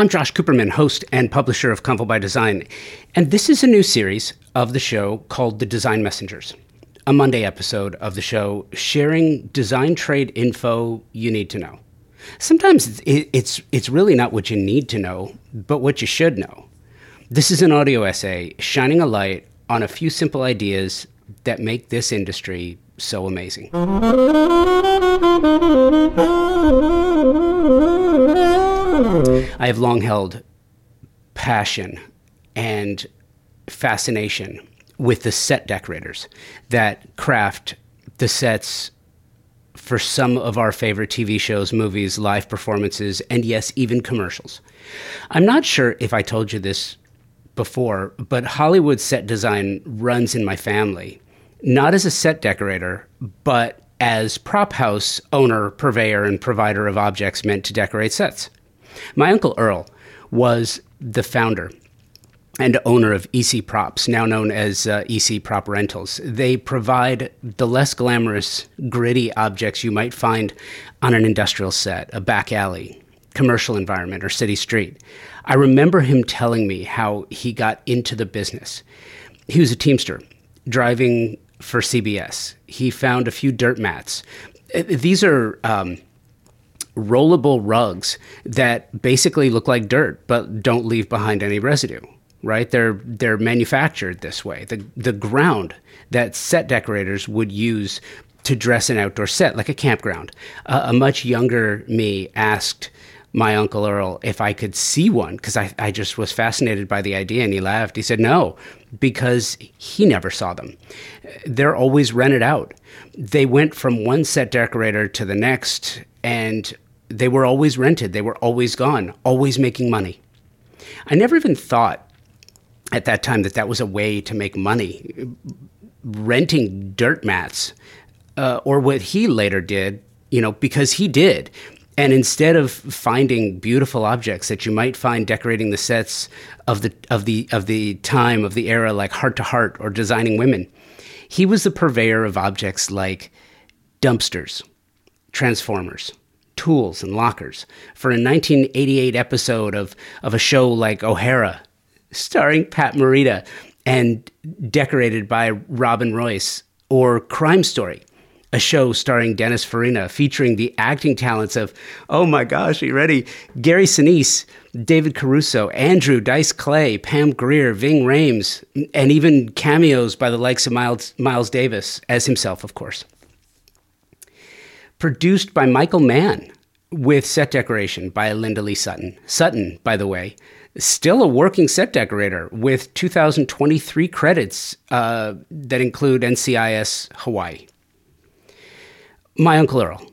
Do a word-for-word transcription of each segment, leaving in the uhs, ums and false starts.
I'm Josh Cooperman, host and publisher of Convo by Design, and this is a new series of the show called The Design Messengers, a Monday episode of the show sharing design trade info you need to know. Sometimes it's it's really not what you need to know, but what you should know. This is an audio essay shining a light on a few simple ideas that make this industry so amazing. I have long held passion and fascination with the set decorators that craft the sets for some of our favorite T V shows, movies, live performances, and yes, even commercials. I'm not sure if I told you this before, but Hollywood set design runs in my family, not as a set decorator, but as prop house owner, purveyor, and provider of objects meant to decorate sets. My uncle Earl was the founder and owner of E C Props, now known as uh, E C Prop Rentals. They provide the less glamorous, gritty objects you might find on an industrial set, a back alley, commercial environment, or city street. I remember him telling me how he got into the business. He was a Teamster driving for C B S. He found a few dirt mats. These are... Um, rollable rugs that basically look like dirt but don't leave behind any residue, right? They're they're manufactured this way. The the ground that set decorators would use to dress an outdoor set, like a campground. Uh, a much younger me asked my Uncle Earl if I could see one because I, I just was fascinated by the idea, and he laughed. He said no, because he never saw them. They're always rented out. They went from one set decorator to the next, and they were always rented. They were always gone, always making money. I never even thought at that time that that was a way to make money, renting dirt mats, uh, or what he later did, you know, because he did. And instead of finding beautiful objects that you might find decorating the sets of the of the of the time of the era, like Hart to Hart or Designing Women, he was the purveyor of objects like dumpsters, transformers, tools, and lockers. For a nineteen eighty-eight episode of, of a show like Ohara, starring Pat Morita and decorated by Robin Royce, or Crime Story, a show starring Dennis Farina featuring the acting talents of, oh my gosh, are you ready? Gary Sinise, David Caruso, Andrew Dice Clay, Pam Grier, Ving Rhames, and even cameos by the likes of Miles, Miles Davis as himself, of course. Produced by Michael Mann, with set decoration by Linda Lee Sutton. Sutton, by the way, still a working set decorator with two thousand twenty-three credits uh, that include N C I S Hawaii. My Uncle Earl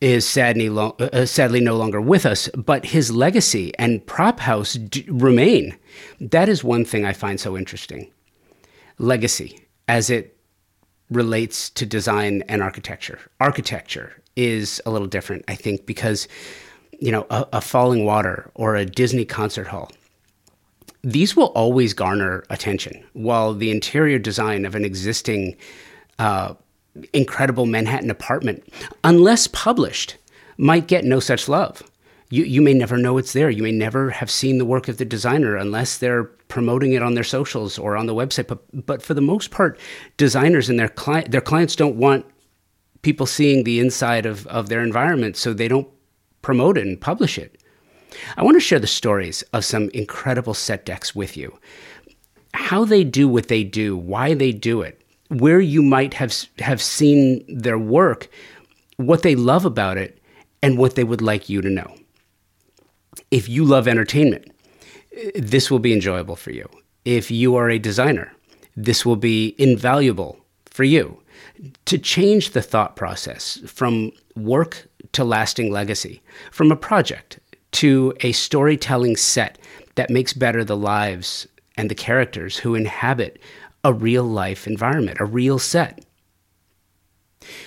is sadly, lo- uh, sadly no longer with us, but his legacy and prop house d- remain. That is one thing I find so interesting. Legacy, as it relates to design and architecture. Architecture is a little different, I think, because, you know, a, a Falling Water or a Disney concert hall, these will always garner attention, while the interior design of an existing uh, incredible Manhattan apartment, unless published, might get no such love. You, you may never know it's there. You may never have seen the work of the designer unless they're promoting it on their socials or on the website. But, but for the most part, designers and their client, their clients don't want people seeing the inside of, of their environment, so they don't promote it and publish it. I want to share the stories of some incredible set decks with you. How they do what they do, why they do it, where you might have have seen their work, what they love about it, and what they would like you to know. If you love entertainment, this will be enjoyable for you. If you are a designer, this will be invaluable for you. To change the thought process from work to lasting legacy, from a project to a storytelling set that makes better the lives and the characters who inhabit a real-life environment, a real set.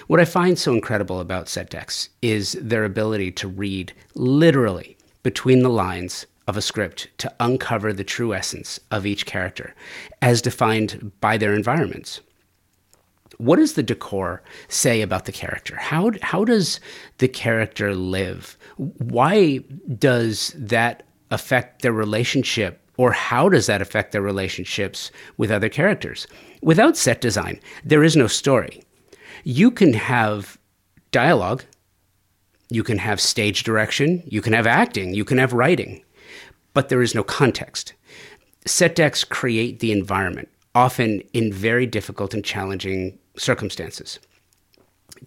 What I find so incredible about set decks is their ability to read literally between the lines of a script to uncover the true essence of each character, as defined by their environments. What does the decor say about the character? How, how does the character live? Why does that affect their relationship, or how does that affect their relationships with other characters? Without set design, there is no story. You can have dialogue, you can have stage direction, you can have acting, you can have writing, but there is no context. Set decks create the environment, often in very difficult and challenging circumstances.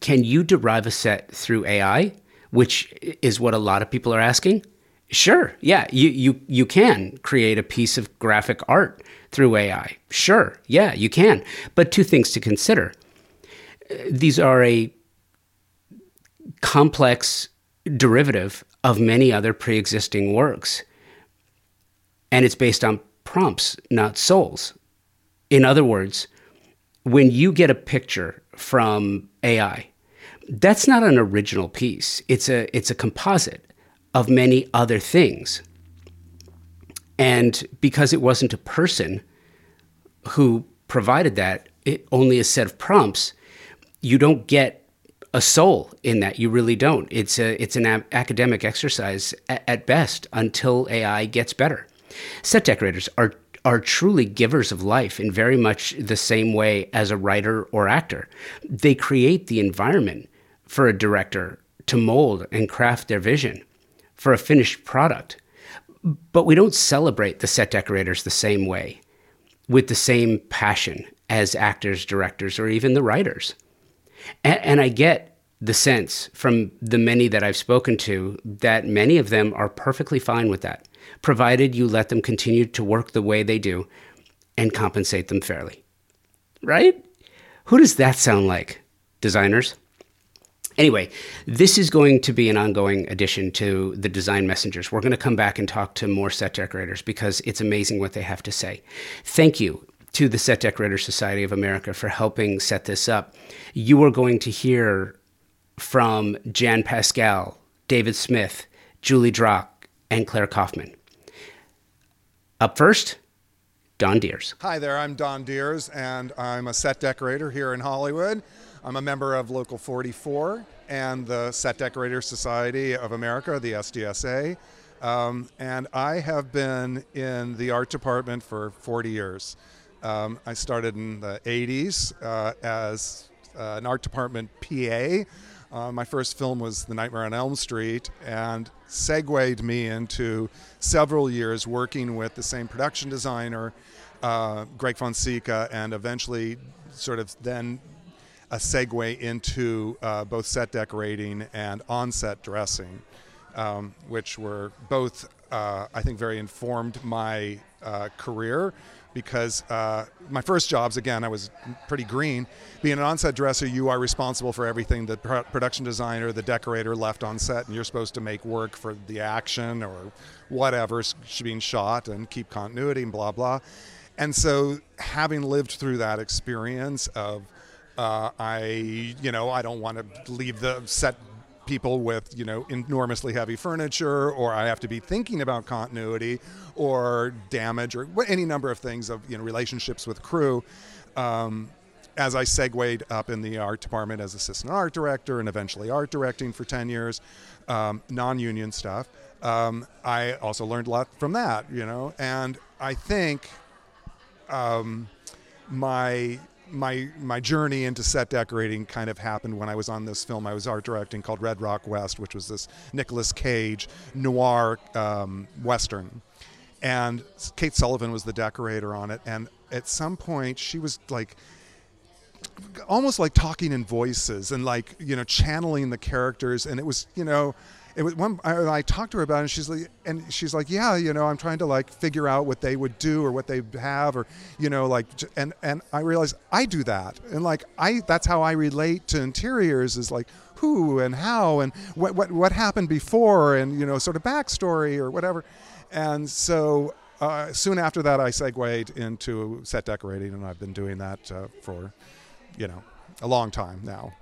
Can you derive a set through A I, which is what a lot of people are asking? Sure, yeah, you you you can create a piece of graphic art through A I. Sure, yeah, you can. But two things to consider. These are a complex derivative of many other pre-existing works, and it's based on prompts, not souls. In other words, when you get a picture from A I, that's not an original piece. It's a it's a composite of many other things. And because it wasn't a person who provided that, it, only a set of prompts, you don't get a soul in that. You really don't. It's a it's an a- academic exercise a- at best until A I gets better. Set decorators are are truly givers of life in very much the same way as a writer or actor. They create the environment for a director to mold and craft their vision for a finished product. But we don't celebrate the set decorators the same way, with the same passion as actors, directors, or even the writers. And, and I get the sense from the many that I've spoken to that many of them are perfectly fine with that, provided you let them continue to work the way they do and compensate them fairly. Right? Who does that sound like, designers? Anyway, this is going to be an ongoing addition to the Design Messengers. We're going to come back and talk to more set decorators because it's amazing what they have to say. Thank you to the Set Decorator Society of America for helping set this up. You are going to hear from Jan Pascale, David Smith, Julie Drock, and Claire Kaufman. Up first, Don Deers. Hi there, I'm Don Deers, and I'm a set decorator here in Hollywood. I'm a member of Local forty-four and the Set Decorator Society of America, the S D S A, um, and I have been in the art department for forty years. Um, I started in the eighties uh, as uh, an art department P A. Uh, my first film was The Nightmare on Elm Street, and segued me into several years working with the same production designer, uh, Greg Fonseca, and eventually sort of then a segue into uh, both set decorating and on-set dressing, um, which were both, uh, I think, very informed my uh, career. Because uh, my first jobs, again, I was pretty green. Being an on-set dresser, you are responsible for everything the pro- production designer, the decorator left on set, and you're supposed to make work for the action or whatever's being shot and keep continuity and blah, blah. And so having lived through that experience of, uh, I, you know, I don't want to leave the set people with, you know, enormously heavy furniture, or I have to be thinking about continuity or damage or any number of things of, you know, relationships with crew. Um, as I segued up in the art department as assistant art director and eventually art directing for ten years, um, non-union stuff, um, I also learned a lot from that, you know, and I think um, my... My my journey into set decorating kind of happened when I was on this film I was art directing called Red Rock West, which was this Nicolas Cage noir um, Western. And Kate Sullivan was the decorator on it. And at some point, she was like almost like talking in voices and like, you know, channeling the characters. And it was, you know... It was one. I, I talked to her about it, and she's like, and she's like, yeah, you know, I'm trying to like figure out what they would do or what they have, or you know, like, and and I realized I do that, and like I, that's how I relate to interiors is like who and how and what what what happened before, and you know, sort of backstory or whatever, and so uh, soon after that, I segued into set decorating, and I've been doing that uh, for, you know, a long time now.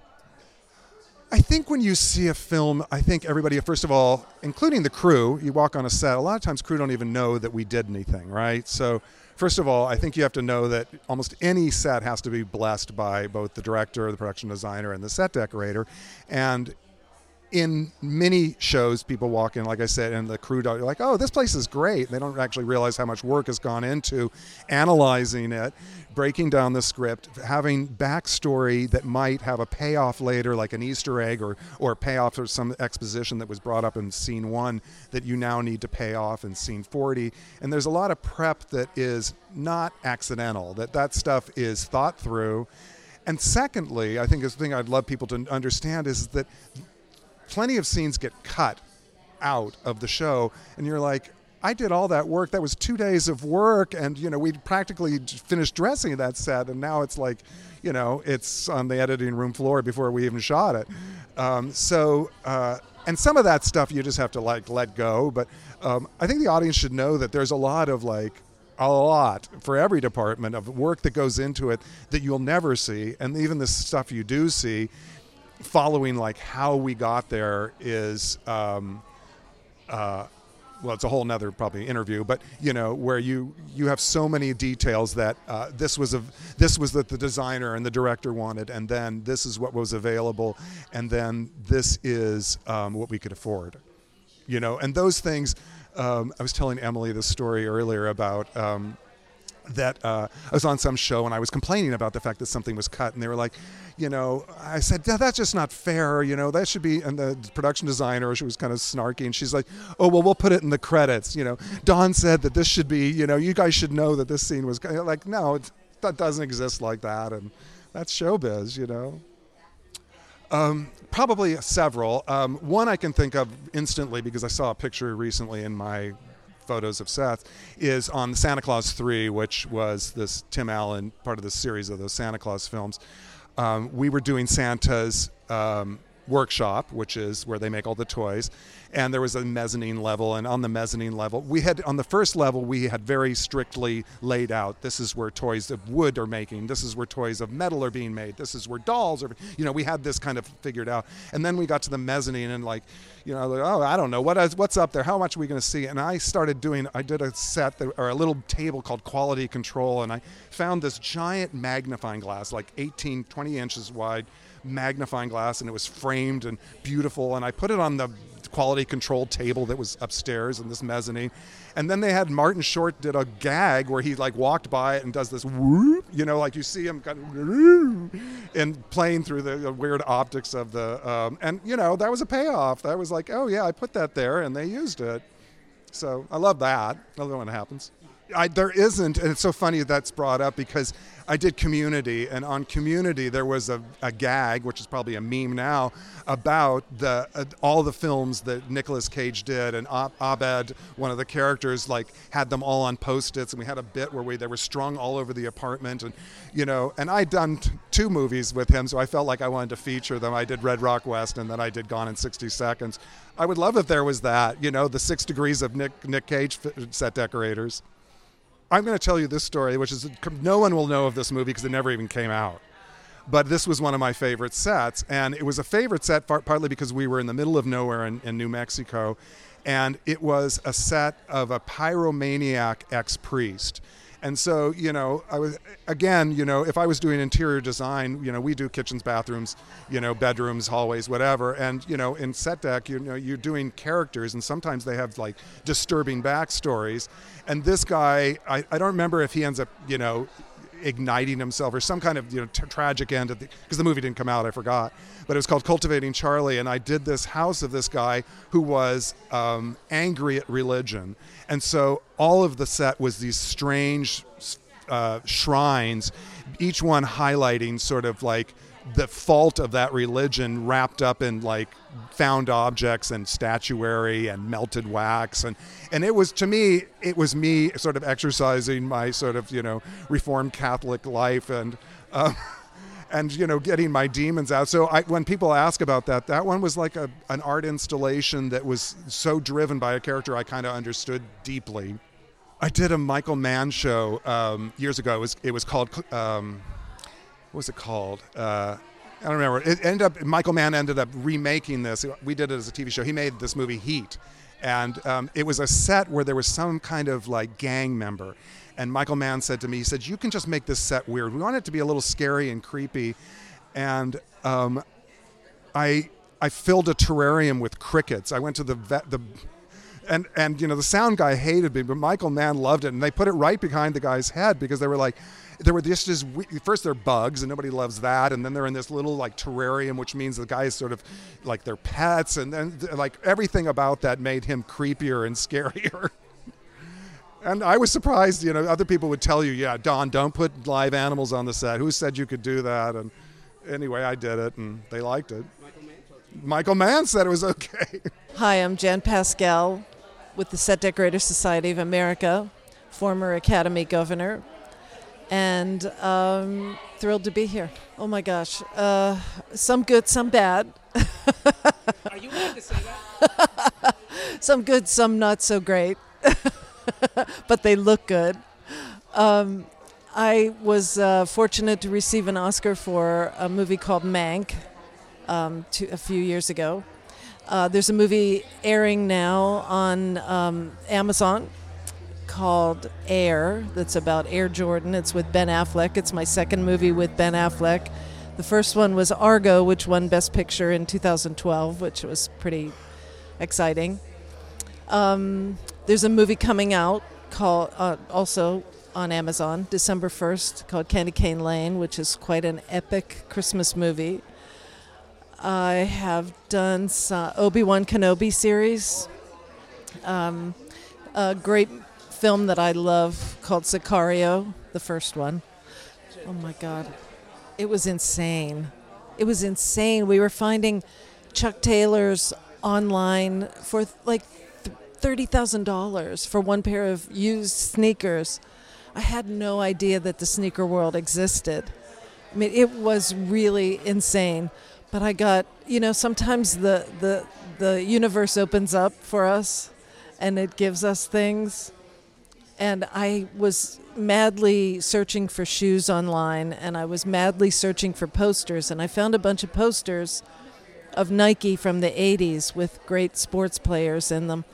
I think when you see a film, I think everybody, first of all, including the crew, you walk on a set, a lot of times crew don't even know that we did anything, right? So first of all, I think you have to know that almost any set has to be blessed by both the director, the production designer, and the set decorator. And in many shows, people walk in, like I said, and the crew, you're like, oh, this place is great. They don't actually realize how much work has gone into analyzing it, breaking down the script, having backstory that might have a payoff later, like an Easter egg or, or a payoff or some exposition that was brought up in scene one that you now need to pay off in scene forty. And there's a lot of prep that is not accidental, that that stuff is thought through. And secondly, I think the thing I'd love people to understand is that plenty of scenes get cut out of the show, and you're like, I did all that work. That was two days of work, and you know we practically finished dressing that set, and now it's like, you know, it's on the editing room floor before we even shot it. Um, so, uh, and some of that stuff you just have to like let go. But um, I think the audience should know that there's a lot of like. a lot for every department of work that goes into it that you'll never see, and even the stuff you do see following, like how we got there is um, uh, well, it's a whole nother probably interview, but you know where you you have so many details that uh, this was a this was that the designer and the director wanted, and then this is what was available, and then this is um, what we could afford, you know and those things. Um, I was telling Emily this story earlier about um, that uh, I was on some show and I was complaining about the fact that something was cut, and they were like, you know, I said, that's just not fair, you know, that should be, and the production designer, she was kind of snarky, and she's like, oh, well, we'll put it in the credits, you know, Don said that this should be, you know, you guys should know that this scene was, like, no, it, that doesn't exist like that, and that's showbiz, you know. Um, probably several. Um, one I can think of instantly because I saw a picture recently in my photos of Seth is on Santa Claus three, which was this Tim Allen part of the series of those Santa Claus films. Um, we were doing Santa's um, workshop, which is where they make all the toys, and there was a mezzanine level, and on the mezzanine level we had, on the first level we had very strictly laid out, this is where toys of wood are making, this is where toys of metal are being made, this is where dolls are, you know we had this kind of figured out. And then we got to the mezzanine and like you know like, oh I don't know what is, what's up there, how much are we going to see? And I started doing I did a set that, or a little table called Quality Control, and I found this giant magnifying glass, like eighteen, twenty inches wide magnifying glass, and it was framed and beautiful, and I put it on the quality control table that was upstairs in this mezzanine. And then they had Martin Short did a gag where he like walked by it and does this whoop, you know like you see him kind of and playing through the weird optics of the um, and you know that was a payoff. That was like, oh yeah, I put that there and they used it. So I love that. I love when it happens. I, there isn't, and it's so funny that's brought up because I did Community, and on Community there was a, a gag, which is probably a meme now, about the uh, all the films that Nicolas Cage did, and Ab- Abed, one of the characters, like had them all on Post-its, and we had a bit where we they were strung all over the apartment, and you know, and I'd done t- two movies with him, so I felt like I wanted to feature them. I did Red Rock West, and then I did Gone in sixty Seconds. I would love if there was that, you know, the six degrees of Nick Nick Cage f- set decorators. I'm going to tell you this story, which is no one will know of this movie because it never even came out. But this was one of my favorite sets, and it was a favorite set part, partly because we were in the middle of nowhere in, in New Mexico, and it was a set of a pyromaniac ex-priest. And so, you know, I was again, you know, if I was doing interior design, you know, we do kitchens, bathrooms, you know, bedrooms, hallways, whatever. And, you know, in set deck, you know, you're doing characters, and sometimes they have like disturbing backstories. And this guy, I, I don't remember if he ends up, you know, igniting himself or some kind of, you know, t- tragic end because the, the movie didn't come out, I forgot. But it was called Cultivating Charlie, and I did this house of this guy who was um, angry at religion. And so all of the set was these strange uh, shrines, each one highlighting sort of like the fault of that religion wrapped up in like found objects and statuary and melted wax. And, and it was, to me, it was me sort of exercising my sort of, you know, Reformed Catholic life and, uh, and you know, getting my demons out. So I, when people ask about that, that one was like a an art installation that was so driven by a character I kind of understood deeply. I did a Michael Mann show um, years ago. It was it was called um, what was it called? Uh, I don't remember. It ended up Michael Mann ended up remaking this. We did it as a T V show. He made this movie Heat, and um, it was a set where there was some kind of like gang member. And Michael Mann said to me, he said, you can just make this set weird. We want it to be a little scary and creepy. And um, I I filled a terrarium with crickets. I went to the vet, the and and you know the sound guy hated me, but Michael Mann loved it, and they put it right behind the guy's head because they were like, there were just as first they're bugs and nobody loves that, and then they're in this little like terrarium, which means the guy is sort of like their pets, and then like everything about that made him creepier and scarier. And I was surprised, you know, other people would tell you, yeah, Don, don't put live animals on the set. Who said you could do that? And anyway, I did it, and they liked it. Michael Mann, Michael Mann said it was okay. Hi, I'm Jan Pascale with the Set Decorator Society of America, former Academy governor, and um, thrilled to be here. Oh, my gosh. Uh, some good, some bad. Are you allowed to say that? Some good, some not so great. But they look good. Um, I was uh, fortunate to receive an Oscar for a movie called Mank um, to, a few years ago. Uh, there's a movie airing now on um, Amazon called Air, that's about Air Jordan. It's with Ben Affleck. It's my second movie with Ben Affleck. The first one was Argo, which won Best Picture in two thousand twelve, which was pretty exciting. Um, there's a movie coming out called uh, also on Amazon December first called Candy Cane Lane, which is quite an epic Christmas movie. I have done some Obi-Wan Kenobi series, um, a great film that I love called Sicario, the first one. Oh my God, it was insane. It was insane. We were finding Chuck Taylor's online for like thirty thousand dollars for one pair of used sneakers. I had no idea that the sneaker world existed. I mean, it was really insane. But I got, you know, sometimes the the the universe opens up for us and it gives us things. And I was madly searching for shoes online, and I was madly searching for posters, and I found a bunch of posters of Nike from the eighties with great sports players in them.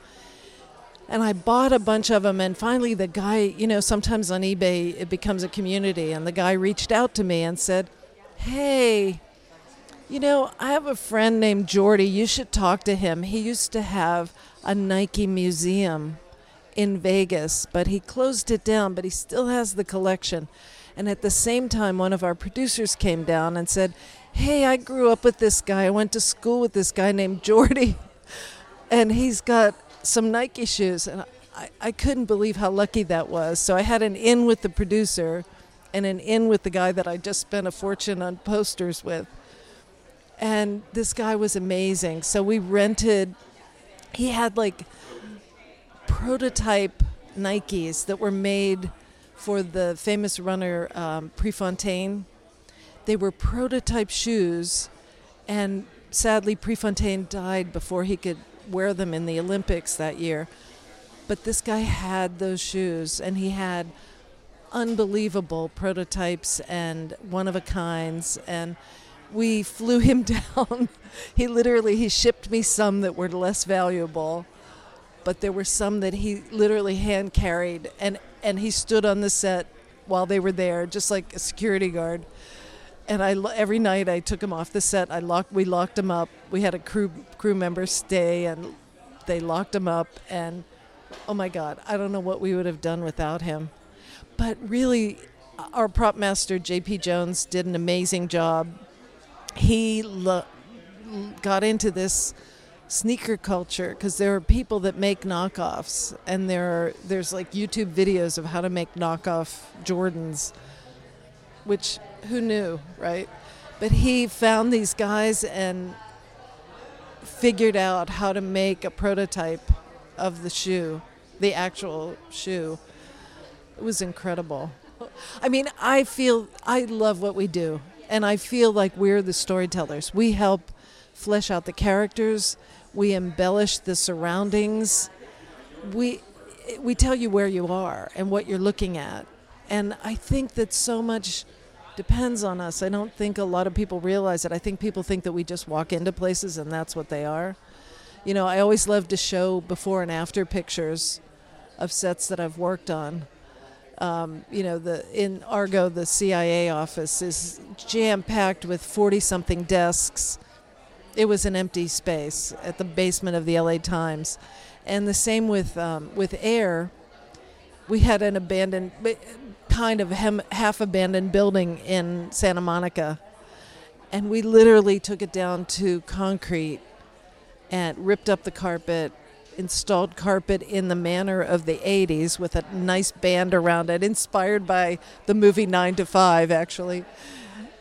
And I bought a bunch of them, and finally the guy, you know, sometimes on eBay it becomes a community, and the guy reached out to me and said, hey, you know, I have a friend named Jordy. You should talk to him. He used to have a Nike museum in Vegas, but he closed it down, but he still has the collection. And at the same time, one of our producers came down and said, hey, I grew up with this guy. I went to school with this guy named Jordy, and he's got some Nike shoes. And I, I couldn't believe how lucky that was. So I had an in with the producer and an in with the guy that I just spent a fortune on posters with. And this guy was amazing. So we rented, he had like prototype Nikes that were made for the famous runner um, Prefontaine. They were prototype shoes, and sadly Prefontaine died before he could wear them in the Olympics that year. But this guy had those shoes, and he had unbelievable prototypes and one-of-a-kinds, and we flew him down. He literally, he shipped me some that were less valuable, but there were some that he literally hand-carried, and, and he stood on the set while they were there, just like a security guard. And I, every night I took him off the set. I locked, we locked him up. We had a crew crew member stay, and they locked him up. And oh my God, I don't know what we would have done without him. But really, our prop master J P Jones did an amazing job. He lo- got into this sneaker culture because there are people that make knockoffs, and there are, there's like YouTube videos of how to make knockoff Jordans, which. Who knew, right? But he found these guys and figured out how to make a prototype of the shoe, the actual shoe. It was incredible. I mean, I feel, I love what we do. And I feel like we're the storytellers. We help flesh out the characters. We embellish the surroundings. We, we tell you where you are and what you're looking at. And I think that so much depends on us. I don't think a lot of people realize it. I think people think that we just walk into places and that's what they are. You know, I always love to show before and after pictures of sets that I've worked on. Um, you know, the in Argo, the C I A office is jam-packed with forty-something desks it was an empty space at the basement of the L A Times. And the same with um, with Air. We had an abandoned, kind of hem, half-abandoned building in Santa Monica. And we literally took it down to concrete and ripped up the carpet, installed carpet in the manner of the eighties with a nice band around it, inspired by the movie nine to five, actually,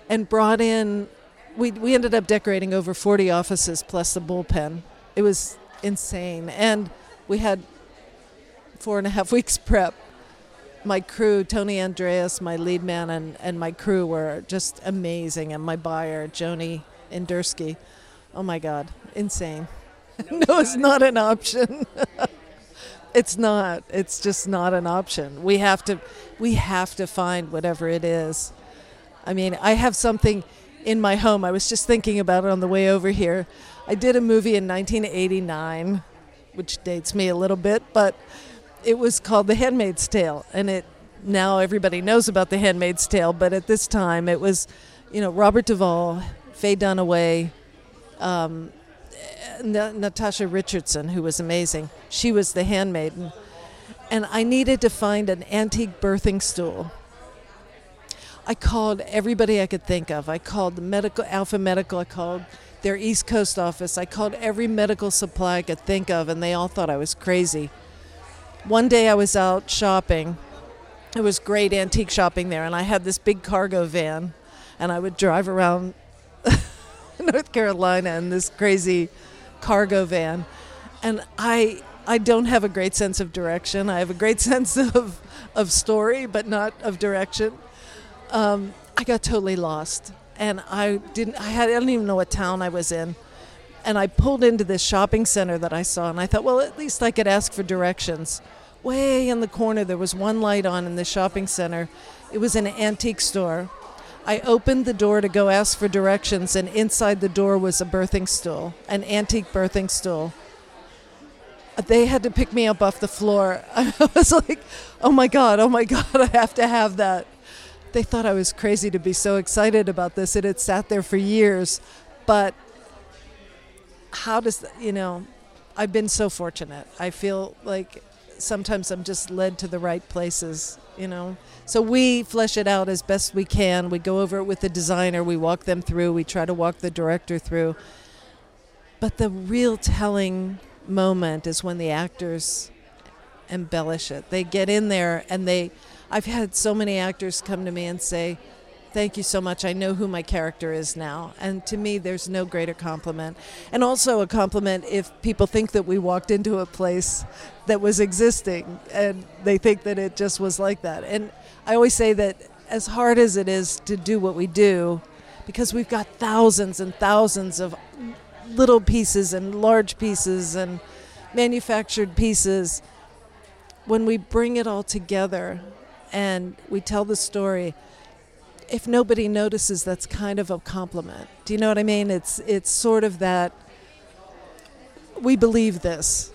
and brought in, we we ended up decorating over forty offices plus the bullpen. It was insane. And we had four and a half weeks prep. My crew, Tony Andreas, my lead man, and, and my crew were just amazing. And my buyer, Joni Endersky. Oh, my God. Insane. No, no it's not, not an option. It's not. It's just not an option. We have to, we have to find whatever it is. I mean, I have something in my home. I was just thinking about it on the way over here. I did a movie in nineteen eighty-nine, which dates me a little bit, but it was called The Handmaid's Tale, and it now everybody knows about The Handmaid's Tale, but at this time it was, you know, Robert Duvall, Faye Dunaway, um, N- Natasha Richardson, who was amazing. She was the handmaiden. And I needed to find an antique birthing stool. I called everybody I could think of. I called the medical, Alpha Medical, I called their East Coast office. I called every medical supply I could think of, and they all thought I was crazy. One day I was out shopping. It was great antique shopping there, and I had this big cargo van, and I would drive around North Carolina in this crazy cargo van. And I I don't have a great sense of direction. I have a great sense of, of story, but not of direction. Um, I got totally lost, and I didn't. I, had, I didn't even know what town I was in. And I pulled into this shopping center that I saw, and I thought, well, at least I could ask for directions. Way in the corner, there was one light on in the shopping center. It was an antique store. I opened the door to go ask for directions, and inside the door was a birthing stool, an antique birthing stool. They had to pick me up off the floor. I was like, oh, my God, oh, my God, I have to have that. They thought I was crazy to be so excited about this. It had sat there for years, but how does that, you know, I've been so fortunate. I feel like sometimes I'm just led to the right places, you know. So we flesh it out as best we can. We go over it with the designer. We walk them through. We try to walk the director through. But the real telling moment is when the actors embellish it. They get in there and they, I've had so many actors come to me and say, thank you so much. I know who my character is now. And to me, there's no greater compliment. And also a compliment if people think that we walked into a place that was existing and they think that it just was like that. And I always say that as hard as it is to do what we do, because we've got thousands and thousands of little pieces and large pieces and manufactured pieces, when we bring it all together and we tell the story, if nobody notices, that's kind of a compliment. Do you know what I mean? It's it's sort of that we believe this,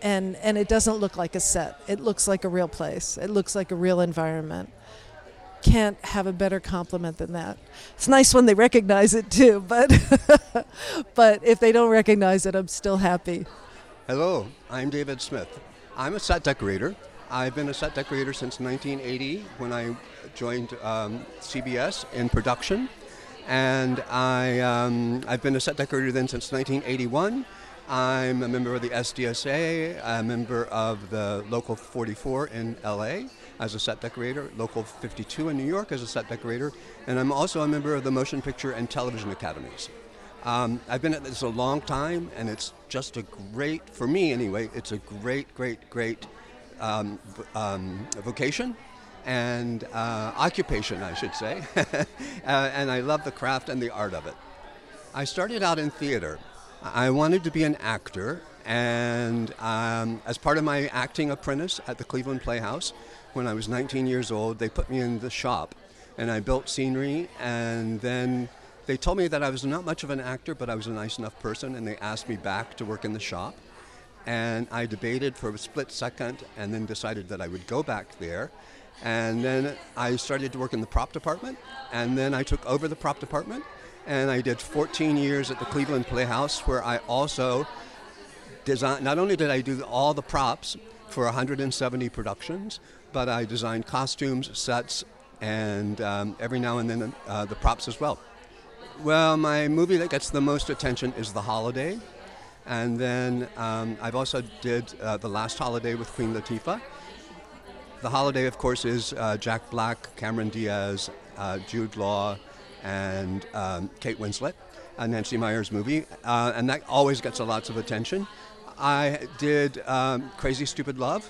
and, and it doesn't look like a set. It looks like a real place. It looks like a real environment. Can't have a better compliment than that. It's nice when they recognize it too, but but if they don't recognize it, I'm still happy. Hello, I'm David Smith. I'm a set decorator. I've been a set decorator since nineteen eighty when I joined um, C B S in production, and I, um, I've been a set decorator then since nineteen eighty-one. I'm a member of the S D S A, a member of the Local forty-four in L A as a set decorator, Local fifty-two in New York as a set decorator, and I'm also a member of the Motion Picture and Television Academies. Um, I've been at this a long time, and it's just a great, for me anyway, it's a great, great, great um, um, vocation. and uh, occupation, I should say, uh, and I love the craft and the art of it. I started out in theater. I wanted to be an actor, and um, as part of my acting apprentice at the Cleveland Playhouse, when I was nineteen years old, they put me in the shop, and I built scenery, and then they told me that I was not much of an actor, but I was a nice enough person, and they asked me back to work in the shop, and I debated for a split second, and then decided that I would go back there. And then I started to work in the prop department, and then I took over the prop department, and I did fourteen years at the Cleveland Playhouse, where I also designed, not only did I do all the props for one hundred seventy productions, but I designed costumes, sets, and um, every now and then uh, the props as well. Well, my movie that gets the most attention is The Holiday. And then um, I've also did uh, The Last Holiday with Queen Latifah. The Holiday, of course, is uh, Jack Black, Cameron Diaz, uh, Jude Law, and um, Kate Winslet, uh, Nancy Meyer's movie. Uh, and that always gets a lots of attention. I did um, Crazy Stupid Love.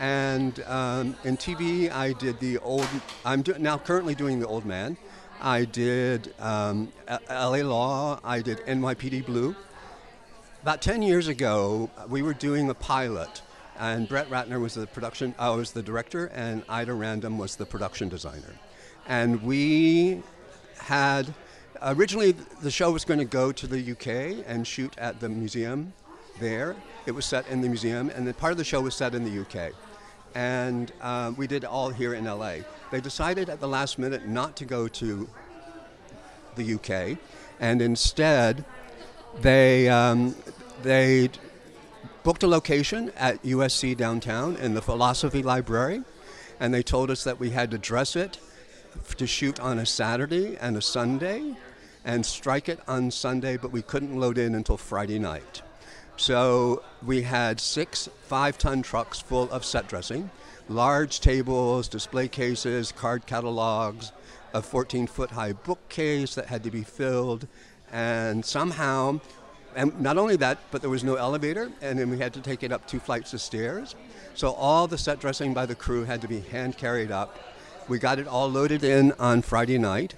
And um, in T V, I did the old, I'm do, now currently doing The Old Man. I did um, L A Law, I did N Y P D Blue. About ten years ago, we were doing a pilot, and Brett Ratner was the production, I was the director, and Ida Random was the production designer. And we had, originally the show was going to go to the U K and shoot at the museum there. It was set in the museum, and then part of the show was set in the U K. And uh, we did all here in L A. They decided at the last minute not to go to the U K, and instead, They um, they booked a location at U S C downtown in the philosophy library, and they told us that we had to dress it to shoot on a Saturday and a Sunday and strike it on Sunday, but we couldn't load in until Friday night. So we had six five-ton trucks full of set dressing, large tables, display cases, card catalogs, a fourteen-foot-high bookcase that had to be filled. And somehow, and not only that, but there was no elevator, and then we had to take it up two flights of stairs. So all the set dressing by the crew had to be hand carried up. We got it all loaded in on Friday night.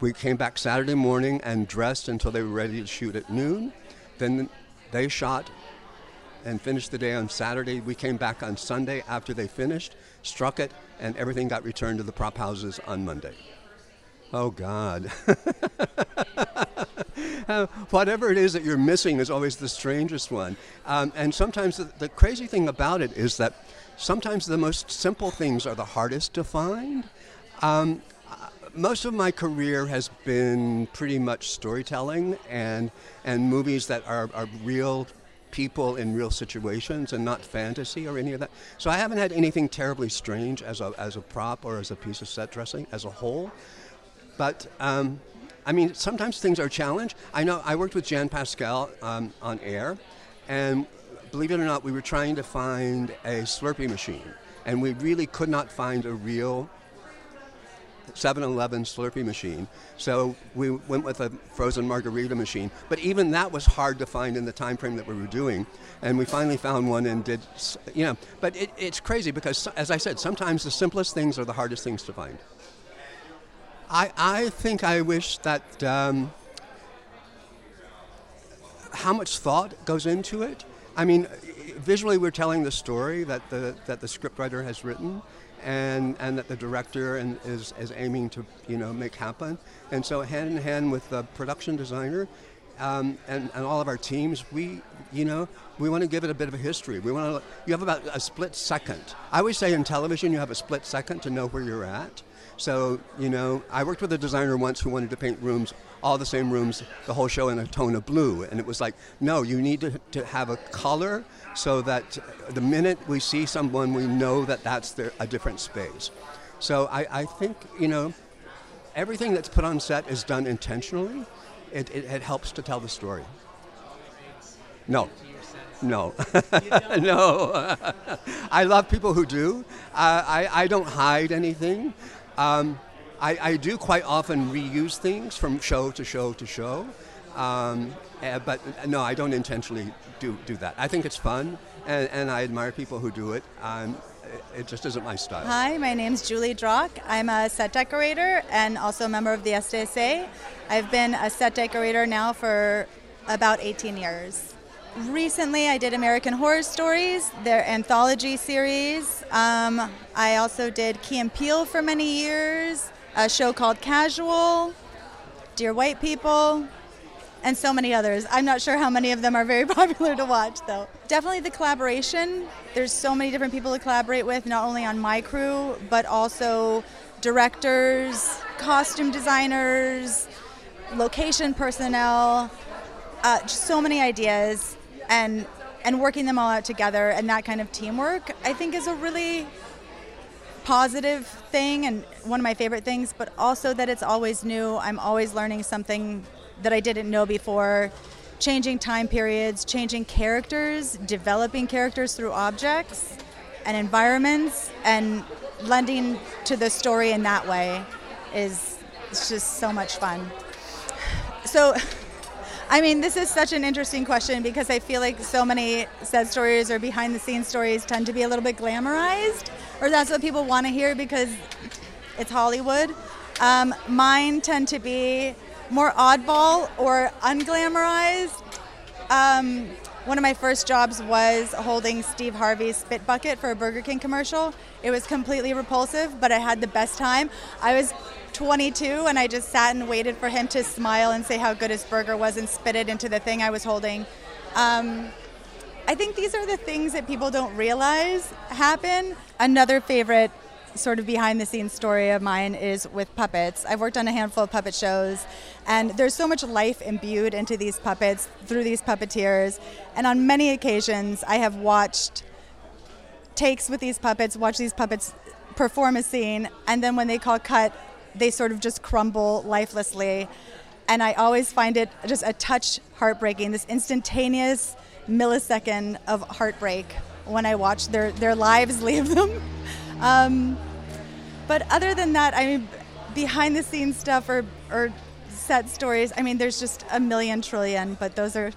We came back Saturday morning and dressed until they were ready to shoot at noon. Then they shot and finished the day on Saturday. We came back on Sunday after they finished, struck it, and everything got returned to the prop houses on Monday. Oh, God. Whatever it is that you're missing is always the strangest one. Um, and sometimes the, the crazy thing about it is that sometimes the most simple things are the hardest to find. Um, most of my career has been pretty much storytelling and and movies that are, are real people in real situations and not fantasy or any of that. So I haven't had anything terribly strange as a, as a prop or as a piece of set dressing as a whole. But, um, I mean, sometimes things are a challenge. I know I worked with Jan Pascale um, on Air, and believe it or not, we were trying to find a Slurpee machine, and we really could not find a real seven eleven Slurpee machine. So we went with a frozen margarita machine, but even that was hard to find in the time frame that we were doing, and we finally found one and did, you know. But it, it's crazy because, as I said, sometimes the simplest things are the hardest things to find. I, I think I wish that um, how much thought goes into it. I mean, visually we're telling the story that the that the scriptwriter has written, and, and that the director and is, is aiming to you know make happen. And so hand in hand with the production designer um, and and all of our teams, we you know we want to give it a bit of a history. We want to you have about a split second. I always say in television you have a split second to know where you're at. So, you know, I worked with a designer once who wanted to paint rooms, all the same rooms, the whole show in a tone of blue. And it was like, no, you need to, to have a color so that the minute we see someone, we know that that's their, a different space. So I, I think, you know, everything that's put on set is done intentionally. It, it, it helps to tell the story. No. No, no. I love people who do. Uh, I, I don't hide anything. Um, I, I do quite often reuse things from show to show to show, um, uh, but no, I don't intentionally do, do that. I think it's fun, and, and I admire people who do it. Um, it just isn't my style. Hi, my name's Julie Drock. I'm a set decorator and also a member of the S D S A. I've been a set decorator now for about eighteen years. Recently, I did American Horror Stories, their anthology series. Um, I also did Key and Peele for many years, a show called Casual, Dear White People, and so many others. I'm not sure how many of them are very popular to watch, though. Definitely the collaboration. There's so many different people to collaborate with, not only on my crew, but also directors, costume designers, location personnel, uh, just so many ideas, and and working them all out together, and that kind of teamwork, I think, is a really positive thing and one of my favorite things, but also that it's always new. I'm always learning something that I didn't know before, changing time periods, changing characters, developing characters through objects and environments, and lending to the story in that way is it's just so much fun. So, I mean, this is such an interesting question because I feel like so many set stories or behind-the-scenes stories tend to be a little bit glamorized, or that's what people want to hear because it's Hollywood. Um, mine tend to be more oddball or unglamorized. Um, one of my first jobs was holding Steve Harvey's spit bucket for a Burger King commercial. It was completely repulsive, but I had the best time. I was twenty-two, and I just sat and waited for him to smile and say how good his burger was and spit it into the thing I was holding. Um, I think these are the things that people don't realize happen. Another favorite sort of behind-the-scenes story of mine is with puppets. I've worked on a handful of puppet shows, and there's so much life imbued into these puppets through these puppeteers. And on many occasions, I have watched takes with these puppets, watched these puppets perform a scene, and then when they call cut, they sort of just crumble lifelessly. And I always find it just a touch heartbreaking, this instantaneous millisecond of heartbreak when I watch their, their lives leave them. Um, but other than that, I mean, behind the scenes stuff or, or set stories, I mean, there's just a million trillion, but those are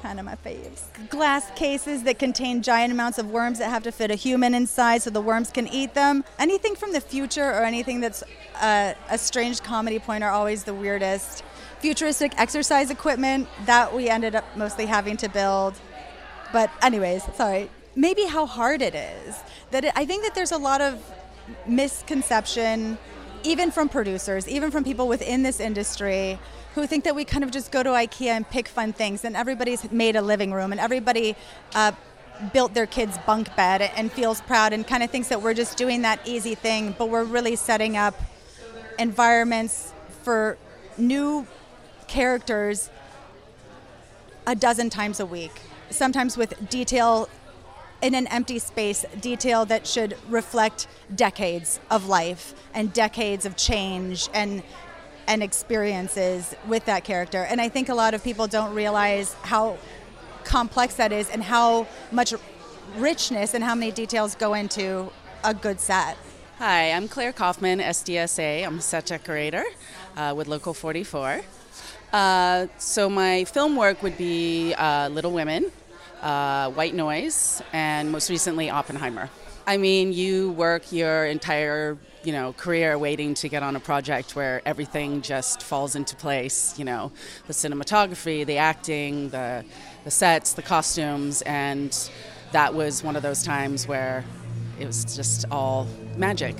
kind of my faves. Glass cases that contain giant amounts of worms that have to fit a human inside so the worms can eat them. Anything from the future or anything that's uh, a strange comedy point are always the weirdest. Futuristic exercise equipment that we ended up mostly having to build. But anyways, sorry. Maybe how hard it is. That it, I think that there's a lot of misconception, even from producers, even from people within this industry, who think that we kind of just go to IKEA and pick fun things, and everybody's made a living room, and everybody uh, built their kid's bunk bed and feels proud and kind of thinks that we're just doing that easy thing, but we're really setting up environments for new characters a dozen times a week, sometimes with detail in an empty space, detail that should reflect decades of life and decades of change and and experiences with that character. And I think a lot of people don't realize how complex that is and how much richness and how many details go into a good set. Hi, I'm Claire Kaufman, S D S A. I'm a set decorator uh, with Local forty-four. Uh, so my film work would be uh, Little Women, Uh, White Noise, and most recently Oppenheimer. I mean, you work your entire, you know, career waiting to get on a project where everything just falls into place, you know, the cinematography, the acting, the the sets, the costumes, and that was one of those times where it was just all magic.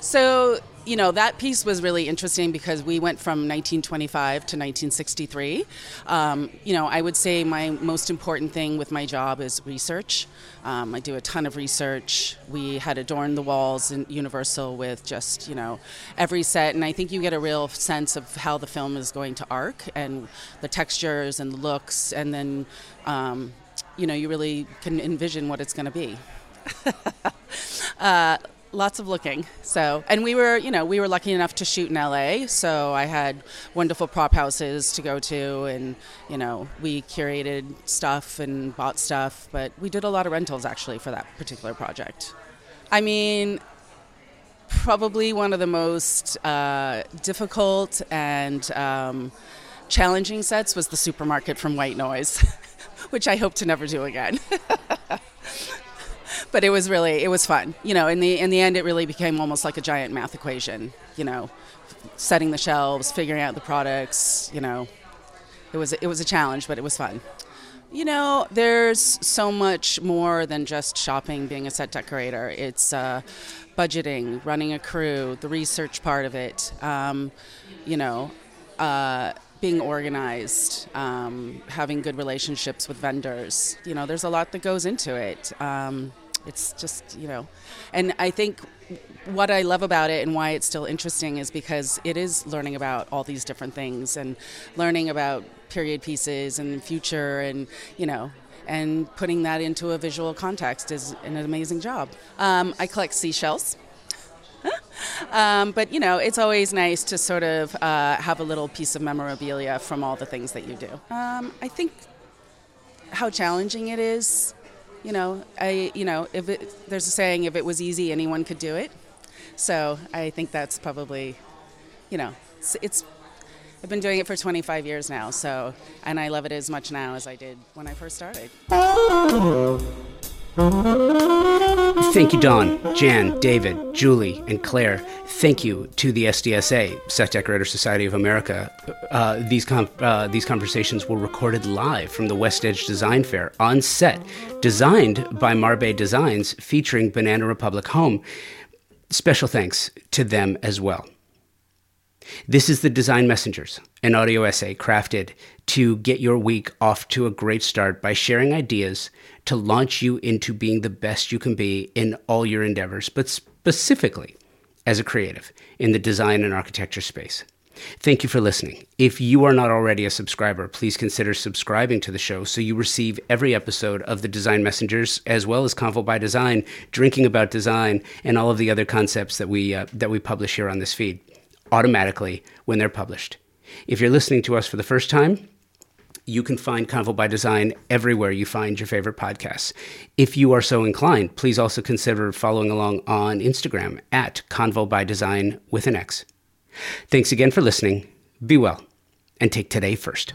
So, you know, that piece was really interesting because we went from nineteen twenty-five to nineteen sixty-three. Um, you know, I would say my most important thing with my job is research. Um, I do a ton of research. We had adorned the walls in Universal with just, you know, every set. And I think you get a real sense of how the film is going to arc and the textures and the looks. And then, um, you know, you really can envision what it's going to be. uh, Lots of looking. So, and we were, you know, we were lucky enough to shoot in L A, so I had wonderful prop houses to go to, and, you know, we curated stuff and bought stuff, but we did a lot of rentals actually for that particular project. I mean, probably one of the most uh, difficult and um, challenging sets was the supermarket from White Noise, which I hope to never do again. But it was really, it was fun. You know, in the in the end, it really became almost like a giant math equation, you know, setting the shelves, figuring out the products, you know. It was, it was a challenge, but it was fun. You know, there's so much more than just shopping, being a set decorator. It's uh, budgeting, running a crew, the research part of it, um, you know, uh, being organized, um, having good relationships with vendors. You know, there's a lot that goes into it. Um it's just, you know, and I think what I love about it and why it's still interesting is because it is learning about all these different things and learning about period pieces and future and, you know, and putting that into a visual context is an amazing job. Um, I collect seashells. Um, but, you know, it's always nice to sort of uh, have a little piece of memorabilia from all the things that you do. Um, I think how challenging it is, you know, I, you know, if it, there's a saying, if it was easy, anyone could do it. So I think that's probably, you know, it's, it's I've been doing it for twenty-five years now. So, and I love it as much now as I did when I first started. Thank you, Dawn, Jan, David, Julie, and Claire. Thank you to the S D S A, Set Decorator Society of America. Uh, these com- uh, these conversations were recorded live from the West Edge Design Fair on set, designed by Marbe Designs, featuring Banana Republic Home. Special thanks to them as well. This is The Design Messengers, an audio essay crafted to get your week off to a great start by sharing ideas to launch you into being the best you can be in all your endeavors, but specifically as a creative in the design and architecture space. Thank you for listening. If you are not already a subscriber, please consider subscribing to the show so you receive every episode of The Design Messengers, as well as Convo by Design, Drinking About Design, and all of the other concepts that we uh, that we publish here on this feed automatically when they're published. If you're listening to us for the first time, you can find Convo by Design everywhere you find your favorite podcasts. If you are so inclined, please also consider following along on Instagram at Convo by Design with an X. Thanks again for listening. Be well, and take today first.